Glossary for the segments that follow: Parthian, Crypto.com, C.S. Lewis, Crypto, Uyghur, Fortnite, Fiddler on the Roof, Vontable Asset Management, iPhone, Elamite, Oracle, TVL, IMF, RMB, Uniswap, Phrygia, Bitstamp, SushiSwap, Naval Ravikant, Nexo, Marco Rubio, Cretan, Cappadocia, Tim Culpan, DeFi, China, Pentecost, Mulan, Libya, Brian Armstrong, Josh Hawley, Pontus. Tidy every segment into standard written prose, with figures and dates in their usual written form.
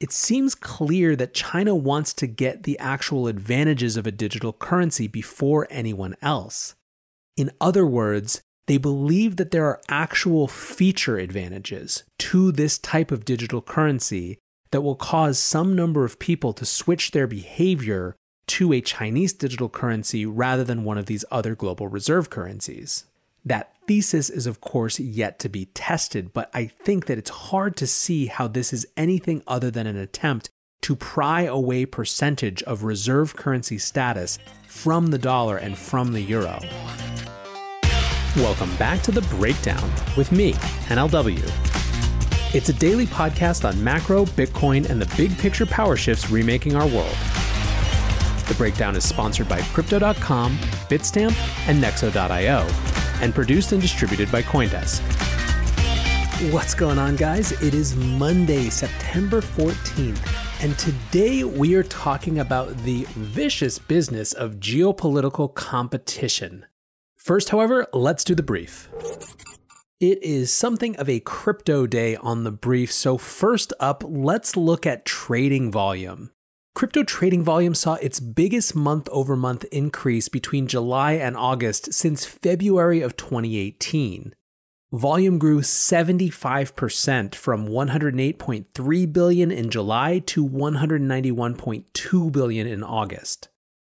it seems clear that China wants to get the actual advantages of a digital currency before anyone else. In other words, they believe that there are actual feature advantages to this type of digital currency that will cause some number of people to switch their behavior to a Chinese digital currency rather than one of these other global reserve currencies. That thesis is, of course, yet to be tested, but I think that it's hard to see how this is anything other than an attempt to pry away percentage of reserve currency status from the dollar and from the euro. Welcome back to The Breakdown with me, NLW. It's a daily podcast on macro, Bitcoin, and the big picture power shifts remaking our world. The Breakdown is sponsored by Crypto.com, Bitstamp, and Nexo.io, and produced and distributed by Coindesk. What's going on, guys? It is Monday, September 14th, and today we are talking about the vicious business of geopolitical competition. First, however, let's do the brief. It is something of a crypto day on the brief, so first up, let's look at trading volume. Crypto trading volume saw its biggest month-over-month increase between July and August since February of 2018. Volume grew 75% from $108.3 billion in July to $191.2 billion in August.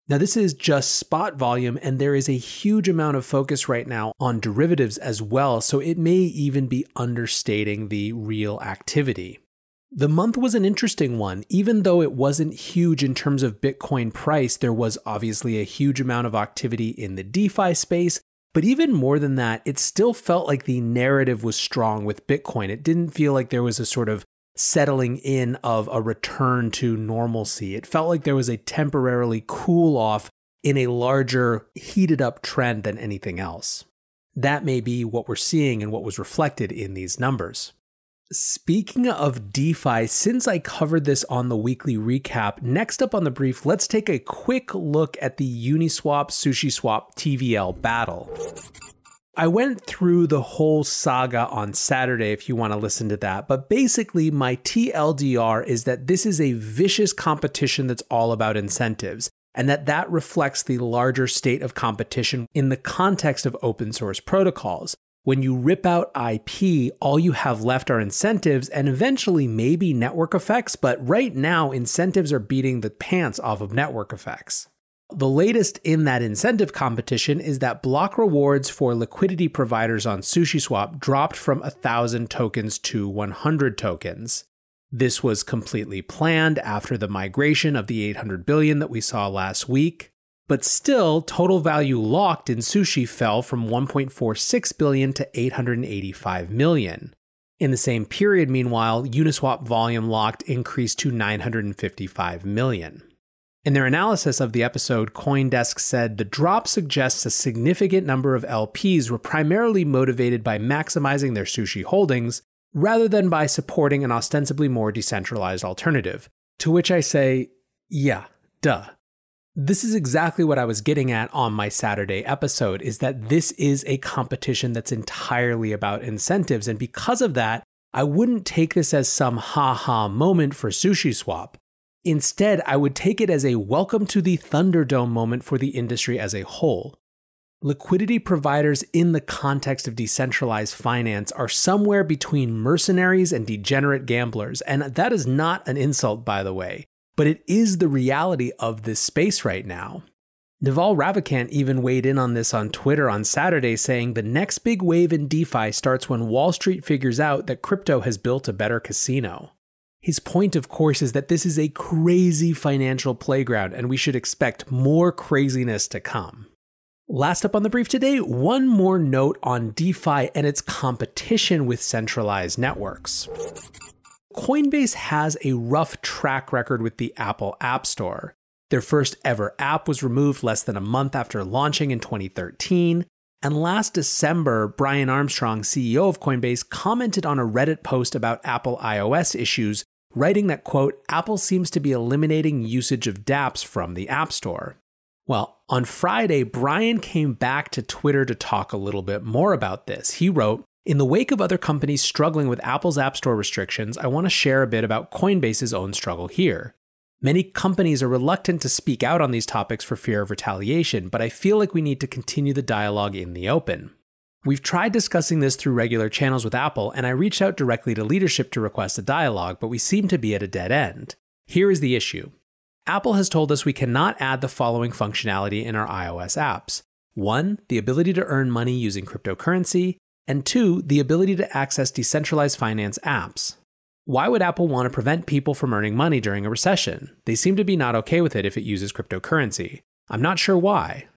Now, this is just spot volume, and there is a huge amount of focus right now on derivatives as well, so it may even be understating the real activity. The month was an interesting one. Even though it wasn't huge in terms of Bitcoin price, there was obviously a huge amount of activity in the DeFi space. But even more than that, it still felt like the narrative was strong with Bitcoin. It didn't feel like there was a sort of settling in of a return to normalcy. It felt like there was a temporarily cool off in a larger, heated up trend than anything else. That may be what we're seeing and what was reflected in these numbers. Speaking of DeFi, since I covered this on the weekly recap, next up on the brief, let's take a quick look at the Uniswap SushiSwap TVL battle. I went through the whole saga on Saturday if you want to listen to that, but basically my TLDR is that this is a vicious competition that's all about incentives, and that reflects the larger state of competition in the context of open source protocols. When you rip out IP, all you have left are incentives and eventually maybe network effects, but right now incentives are beating the pants off of network effects. The latest in that incentive competition is that block rewards for liquidity providers on SushiSwap dropped from 1,000 tokens to 100 tokens. This was completely planned after the migration of the 800 billion that we saw last week. But still, total value locked in Sushi fell from $1.46 billion to $885 million. In the same period, meanwhile, Uniswap volume locked increased to $955 million. In their analysis of the episode, CoinDesk said the drop suggests a significant number of LPs were primarily motivated by maximizing their Sushi holdings rather than by supporting an ostensibly more decentralized alternative. To which I say, yeah, duh. This is exactly what I was getting at on my Saturday episode, is that this is a competition that's entirely about incentives. And because of that, I wouldn't take this as some ha-ha moment for SushiSwap. Instead, I would take it as a welcome to the Thunderdome moment for the industry as a whole. Liquidity providers in the context of decentralized finance are somewhere between mercenaries and degenerate gamblers. And that is not an insult, by the way. But it is the reality of this space right now. Naval Ravikant even weighed in on this on Twitter on Saturday, saying the next big wave in DeFi starts when Wall Street figures out that crypto has built a better casino. His point, of course, is that this is a crazy financial playground and we should expect more craziness to come. Last up on the brief today, one more note on DeFi and its competition with centralized networks. Coinbase has a rough track record with the Apple App Store. Their first ever app was removed less than a month after launching in 2013. And last December, Brian Armstrong, CEO of Coinbase, commented on a Reddit post about Apple iOS issues, writing that, quote, Apple seems to be eliminating usage of dApps from the App Store. Well, on Friday, Brian came back to Twitter to talk a little bit more about this. He wrote, In the wake of other companies struggling with Apple's App Store restrictions, I want to share a bit about Coinbase's own struggle here. Many companies are reluctant to speak out on these topics for fear of retaliation, but I feel like we need to continue the dialogue in the open. We've tried discussing this through regular channels with Apple, and I reached out directly to leadership to request a dialogue, but we seem to be at a dead end. Here is the issue. Apple has told us we cannot add the following functionality in our iOS apps. 1. The ability to earn money using cryptocurrency, and 2. The ability to access decentralized finance apps. Why would Apple want to prevent people from earning money during a recession? They seem to be not okay with it if it uses cryptocurrency. I'm not sure why.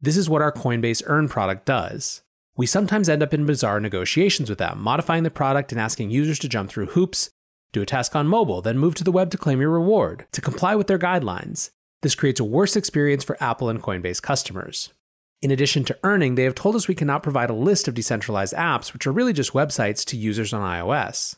This is what our Coinbase Earn product does. We sometimes end up in bizarre negotiations with them, modifying the product and asking users to jump through hoops, do a task on mobile, then move to the web to claim your reward, to comply with their guidelines. This creates a worse experience for Apple and Coinbase customers. In addition to earning, they have told us we cannot provide a list of decentralized apps, which are really just websites, to users on iOS.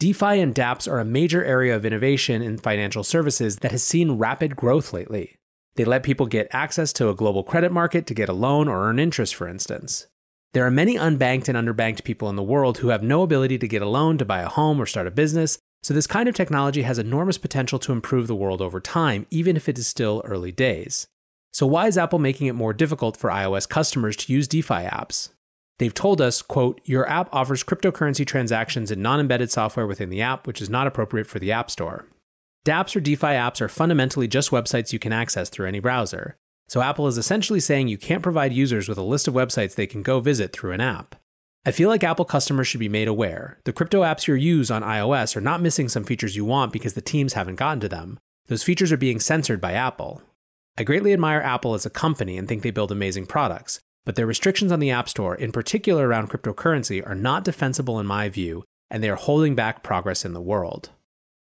DeFi and dApps are a major area of innovation in financial services that has seen rapid growth lately. They let people get access to a global credit market to get a loan or earn interest, for instance. There are many unbanked and underbanked people in the world who have no ability to get a loan, to buy a home, or start a business, so this kind of technology has enormous potential to improve the world over time, even if it is still early days. So why is Apple making it more difficult for iOS customers to use DeFi apps? They've told us, quote, "Your app offers cryptocurrency transactions and non-embedded software within the app, which is not appropriate for the App Store." dApps or DeFi apps are fundamentally just websites you can access through any browser. So Apple is essentially saying you can't provide users with a list of websites they can go visit through an app. I feel like Apple customers should be made aware. The crypto apps you use on iOS are not missing some features you want because the teams haven't gotten to them. Those features are being censored by Apple. I greatly admire Apple as a company and think they build amazing products, but their restrictions on the App Store, in particular around cryptocurrency, are not defensible in my view, and they are holding back progress in the world.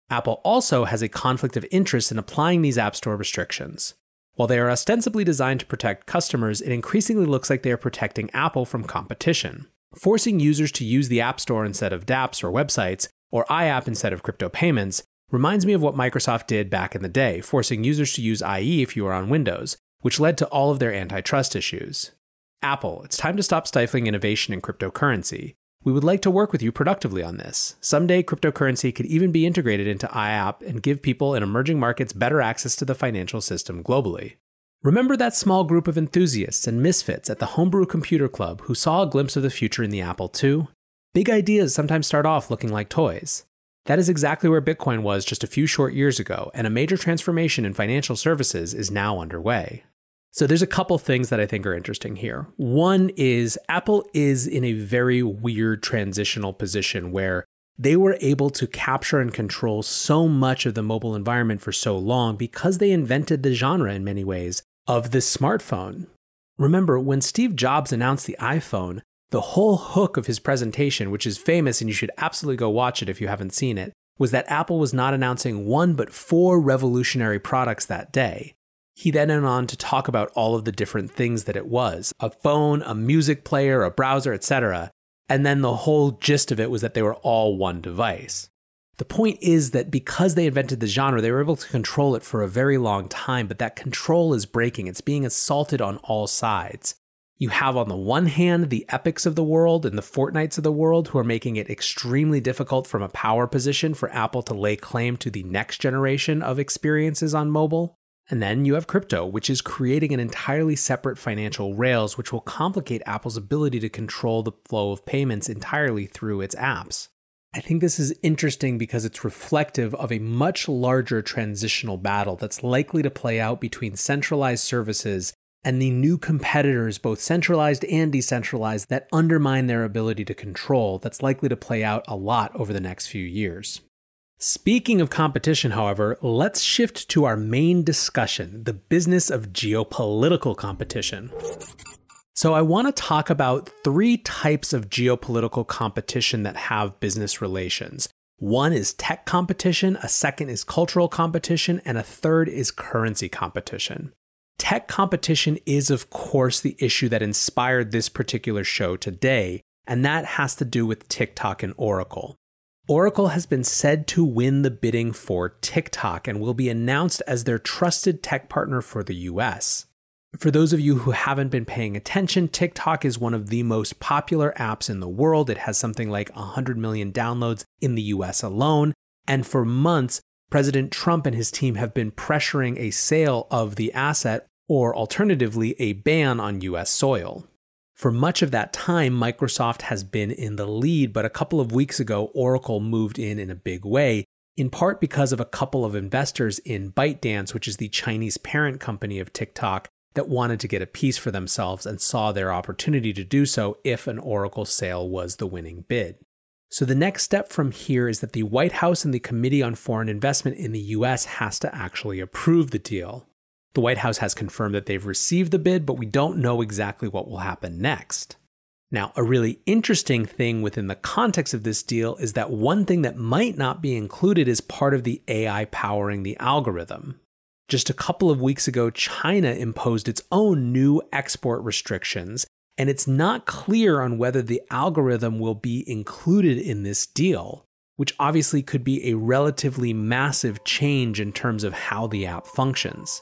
Apple also has a conflict of interest in applying these App Store restrictions. While they are ostensibly designed to protect customers, it increasingly looks like they are protecting Apple from competition. Forcing users to use the App Store instead of dApps or websites, or iApp instead of crypto payments, reminds me of what Microsoft did back in the day, forcing users to use IE if you were on Windows, which led to all of their antitrust issues. Apple, it's time to stop stifling innovation in cryptocurrency. We would like to work with you productively on this. Someday, cryptocurrency could even be integrated into iApp and give people in emerging markets better access to the financial system globally. Remember that small group of enthusiasts and misfits at the Homebrew Computer Club who saw a glimpse of the future in the Apple II? Big ideas sometimes start off looking like toys. That is exactly where Bitcoin was just a few short years ago, and a major transformation in financial services is now underway. So there's a couple things that I think are interesting here. One is Apple is in a very weird transitional position where they were able to capture and control so much of the mobile environment for so long because they invented the genre in many ways of the smartphone. Remember, when Steve Jobs announced the iPhone, the whole hook of his presentation, which is famous and you should absolutely go watch it if you haven't seen it, was that Apple was not announcing one but four revolutionary products that day. He then went on to talk about all of the different things that it was, a phone, a music player, a browser, etc. And then the whole gist of it was that they were all one device. The point is that because they invented the genre, they were able to control it for a very long time, but that control is breaking. It's being assaulted on all sides. You have on the one hand the Epics of the world and the Fortnites of the world who are making it extremely difficult from a power position for Apple to lay claim to the next generation of experiences on mobile. And then you have crypto, which is creating an entirely separate financial rails which will complicate Apple's ability to control the flow of payments entirely through its apps. I think this is interesting because it's reflective of a much larger transitional battle that's likely to play out between centralized services and the new competitors, both centralized and decentralized, that undermine their ability to control, that's likely to play out a lot over the next few years. Speaking of competition, however, let's shift to our main discussion, the business of geopolitical competition. So I want to talk about three types of geopolitical competition that have business relations. One is tech competition, a second is cultural competition, and a third is currency competition. Tech competition is, of course, the issue that inspired this particular show today, and that has to do with TikTok and Oracle. Oracle has been said to win the bidding for TikTok and will be announced as their trusted tech partner for the US. For those of you who haven't been paying attention, TikTok is one of the most popular apps in the world. It has something like 100 million downloads in the US alone. And for months, President Trump and his team have been pressuring a sale of the asset, or alternatively, a ban on US soil. For much of that time, Microsoft has been in the lead, but a couple of weeks ago, Oracle moved in a big way, in part because of a couple of investors in ByteDance, which is the Chinese parent company of TikTok, that wanted to get a piece for themselves and saw their opportunity to do so if an Oracle sale was the winning bid. So the next step from here is that the White House and the Committee on Foreign Investment in the US has to actually approve the deal. The White House has confirmed that they've received the bid, but we don't know exactly what will happen next. Now, a really interesting thing within the context of this deal is that one thing that might not be included is part of the AI powering the algorithm. Just a couple of weeks ago, China imposed its own new export restrictions, and it's not clear on whether the algorithm will be included in this deal, which obviously could be a relatively massive change in terms of how the app functions.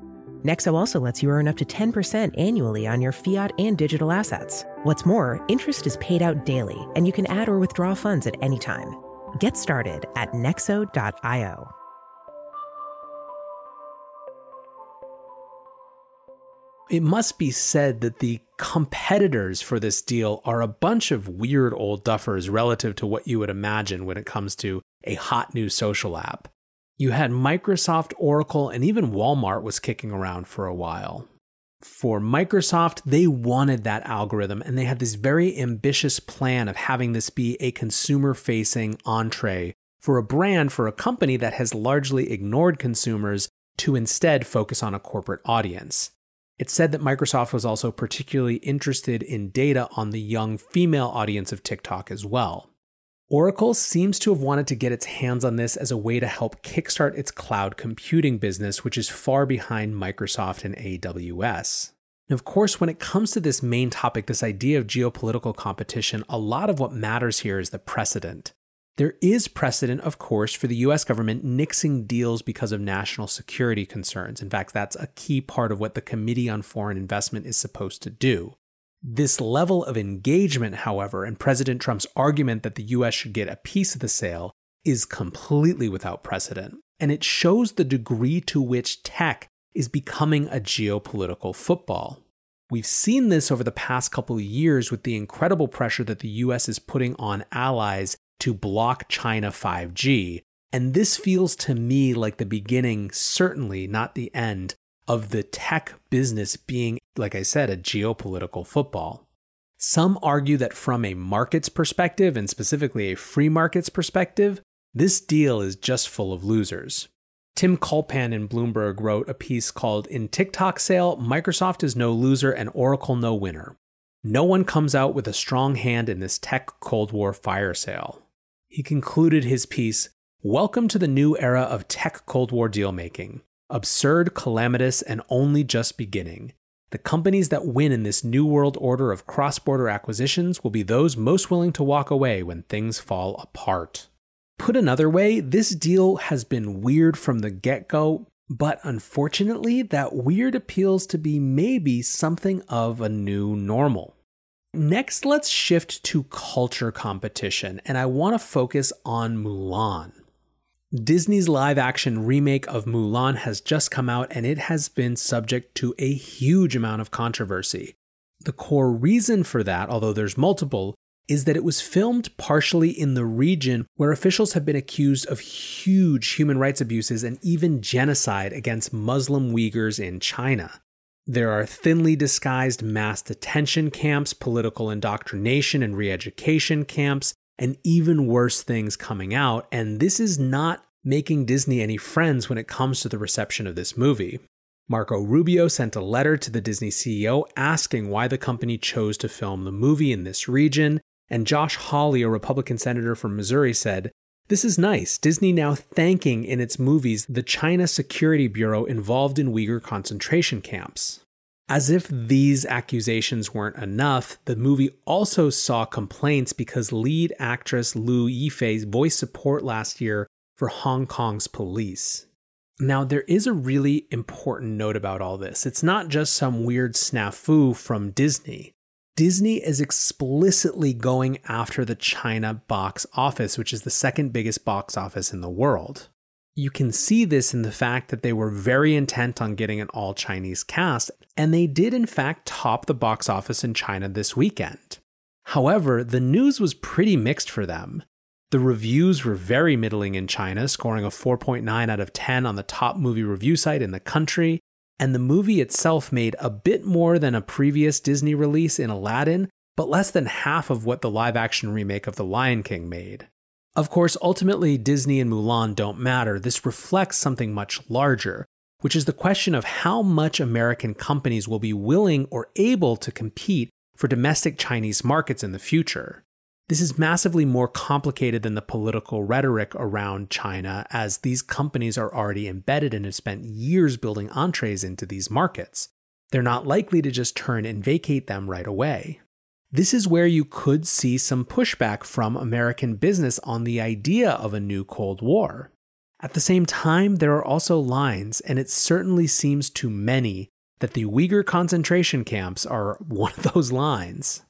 Nexo also lets you earn up to 10% annually on your fiat and digital assets. What's more, interest is paid out daily, and you can add or withdraw funds at any time. Get started at nexo.io. It must be said that the competitors for this deal are a bunch of weird old duffers relative to what you would imagine when it comes to a hot new social app. You had Microsoft, Oracle, and even Walmart was kicking around for a while. For Microsoft, they wanted that algorithm, and they had this very ambitious plan of having this be a consumer-facing entree for a brand, for a company that has largely ignored consumers to instead focus on a corporate audience. It's said that Microsoft was also particularly interested in data on the young female audience of TikTok as well. Oracle seems to have wanted to get its hands on this as a way to help kickstart its cloud computing business, which is far behind Microsoft and AWS. And of course, when it comes to this main topic, this idea of geopolitical competition, a lot of what matters here is the precedent. There is precedent, of course, for the US government nixing deals because of national security concerns. In fact, that's a key part of what the Committee on Foreign Investment is supposed to do. This level of engagement, however, and President Trump's argument that the US should get a piece of the sale is completely without precedent. And it shows the degree to which tech is becoming a geopolitical football. We've seen this over the past couple of years with the incredible pressure that the US is putting on allies to block China 5G. And this feels to me like the beginning, certainly not the end, of the tech business being, like I said, a geopolitical football. Some argue that from a markets perspective, and specifically a free markets perspective, this deal is just full of losers. Tim Culpan in Bloomberg wrote a piece called "In TikTok Sale, Microsoft is no loser and Oracle no winner. No one comes out with a strong hand in this tech Cold War fire sale." He concluded his piece, "Welcome to the new era of tech Cold War deal-making. Absurd, calamitous, and only just beginning. The companies that win in this new world order of cross-border acquisitions will be those most willing to walk away when things fall apart. Put another way, this deal has been weird from the get-go, but unfortunately, that weird appeals to be maybe something of a new normal. Next, let's shift to culture competition, and I want to focus on Mulan. Disney's live-action remake of Mulan has just come out, and it has been subject to a huge amount of controversy. The core reason for that, although there's multiple, is that it was filmed partially in the region where officials have been accused of huge human rights abuses and even genocide against Muslim Uyghurs in China. There are thinly disguised mass detention camps, political indoctrination and re-education camps, and even worse things coming out, and this is not making Disney any friends when it comes to the reception of this movie. Marco Rubio sent a letter to the Disney CEO asking why the company chose to film the movie in this region, and Josh Hawley, a Republican senator from Missouri, said, "This is nice, Disney now thanking in its movies the China Security Bureau involved in Uyghur concentration camps." As if these accusations weren't enough, the movie also saw complaints because lead actress Liu Yifei voiced support last year for Hong Kong's police. Now, there is a really important note about all this. It's not just some weird snafu from Disney. Disney is explicitly going after the China box office, which is the second biggest box office in the world. You can see this in the fact that they were very intent on getting an all-Chinese cast, and they did in fact top the box office in China this weekend. However, the news was pretty mixed for them. The reviews were very middling in China, scoring a 4.9 out of 10 on the top movie review site in the country, and the movie itself made a bit more than a previous Disney release in Aladdin, but less than half of what the live-action remake of The Lion King made. Of course, ultimately, Disney and Mulan don't matter. This reflects something much larger, which is the question of how much American companies will be willing or able to compete for domestic Chinese markets in the future. This is massively more complicated than the political rhetoric around China, as these companies are already embedded and have spent years building entrees into these markets. They're not likely to just turn and vacate them right away. This is where you could see some pushback from American business on the idea of a new Cold War. At the same time, there are also lines, and it certainly seems to many that the Uyghur concentration camps are one of those lines.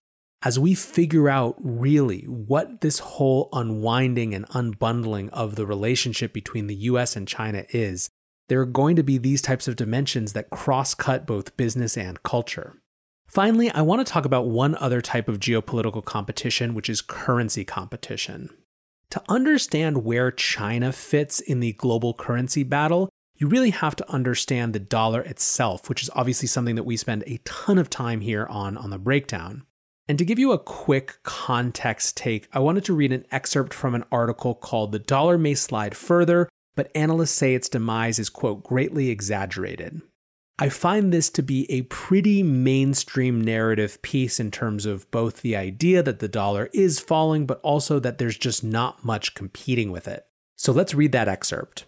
As we figure out really what this whole unwinding and unbundling of the relationship between the US and China is, there are going to be these types of dimensions that cross-cut both business and culture. Finally, I want to talk about one other type of geopolitical competition, which is currency competition. To understand where China fits in the global currency battle, you really have to understand the dollar itself, which is obviously something that we spend a ton of time here on the breakdown. And to give you a quick context take, I wanted to read an excerpt from an article called "The Dollar May Slide Further, but Analysts Say Its Demise is, quote, greatly exaggerated." I find this to be a pretty mainstream narrative piece in terms of both the idea that the dollar is falling, but also that there's just not much competing with it. So let's read that excerpt.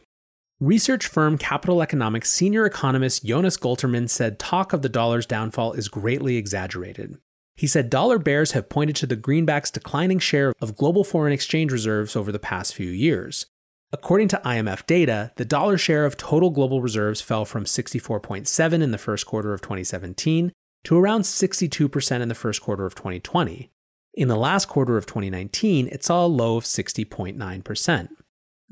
Research firm Capital Economics senior economist Jonas Golterman said talk of the dollar's downfall is greatly exaggerated. He said dollar bears have pointed to the greenback's declining share of global foreign exchange reserves over the past few years. According to IMF data, the dollar share of total global reserves fell from 64.7% in the first quarter of 2017 to around 62% in the first quarter of 2020. In the last quarter of 2019, it saw a low of 60.9%.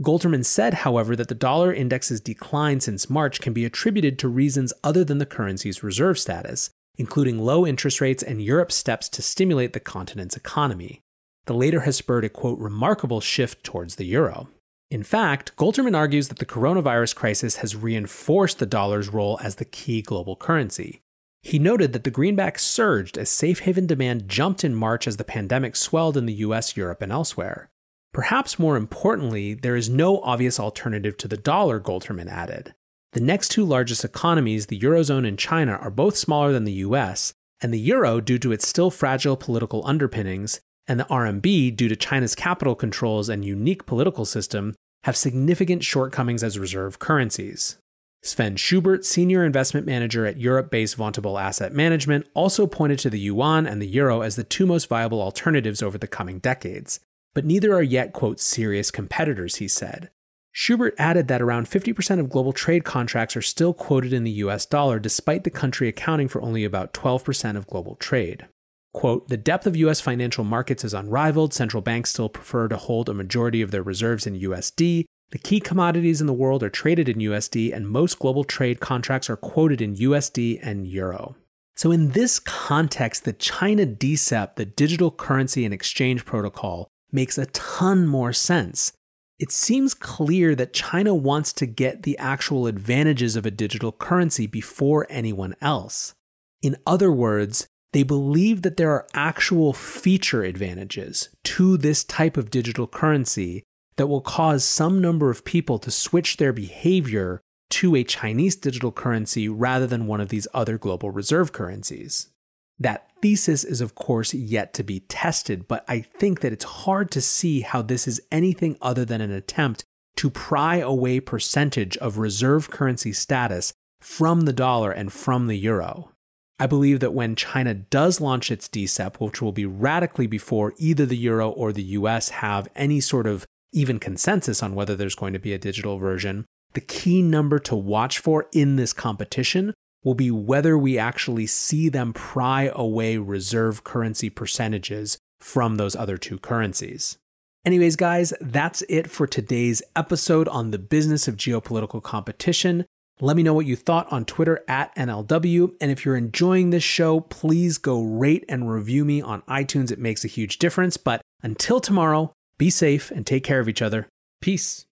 Golterman said, however, that the dollar index's decline since March can be attributed to reasons other than the currency's reserve status, including low interest rates and Europe's steps to stimulate the continent's economy. The latter has spurred a, quote, remarkable shift towards the euro. In fact, Golterman argues that the coronavirus crisis has reinforced the dollar's role as the key global currency. He noted that the greenback surged as safe haven demand jumped in March as the pandemic swelled in the US, Europe, and elsewhere. Perhaps more importantly, there is no obvious alternative to the dollar, Golterman added. The next two largest economies, the Eurozone and China, are both smaller than the US, and the euro, due to its still fragile political underpinnings, and the RMB, due to China's capital controls and unique political system, have significant shortcomings as reserve currencies. Sven Schubert, senior investment manager at Europe-based Vontable Asset Management, also pointed to the yuan and the euro as the two most viable alternatives over the coming decades. But neither are yet, quote, serious competitors, he said. Schubert added that around 50% of global trade contracts are still quoted in the US dollar, despite the country accounting for only about 12% of global trade. Quote, the depth of US financial markets is unrivaled, central banks still prefer to hold a majority of their reserves in USD, the key commodities in the world are traded in USD, and most global trade contracts are quoted in USD and euro. So in this context, the China DCEP, the digital currency and exchange protocol, makes a ton more sense. It seems clear that China wants to get the actual advantages of a digital currency before anyone else. In other words, they believe that there are actual feature advantages to this type of digital currency that will cause some number of people to switch their behavior to a Chinese digital currency rather than one of these other global reserve currencies. That thesis is, of course, yet to be tested, but I think that it's hard to see how this is anything other than an attempt to pry away percentage of reserve currency status from the dollar and from the euro. I believe that when China does launch its DCEP, which will be radically before either the euro or the US have any sort of even consensus on whether there's going to be a digital version, the key number to watch for in this competition will be whether we actually see them pry away reserve currency percentages from those other two currencies. Anyways, guys, that's it for today's episode on the business of geopolitical competition. Let me know what you thought on Twitter at NLW. And if you're enjoying this show, please go rate and review me on iTunes. It makes a huge difference. But until tomorrow, be safe and take care of each other. Peace.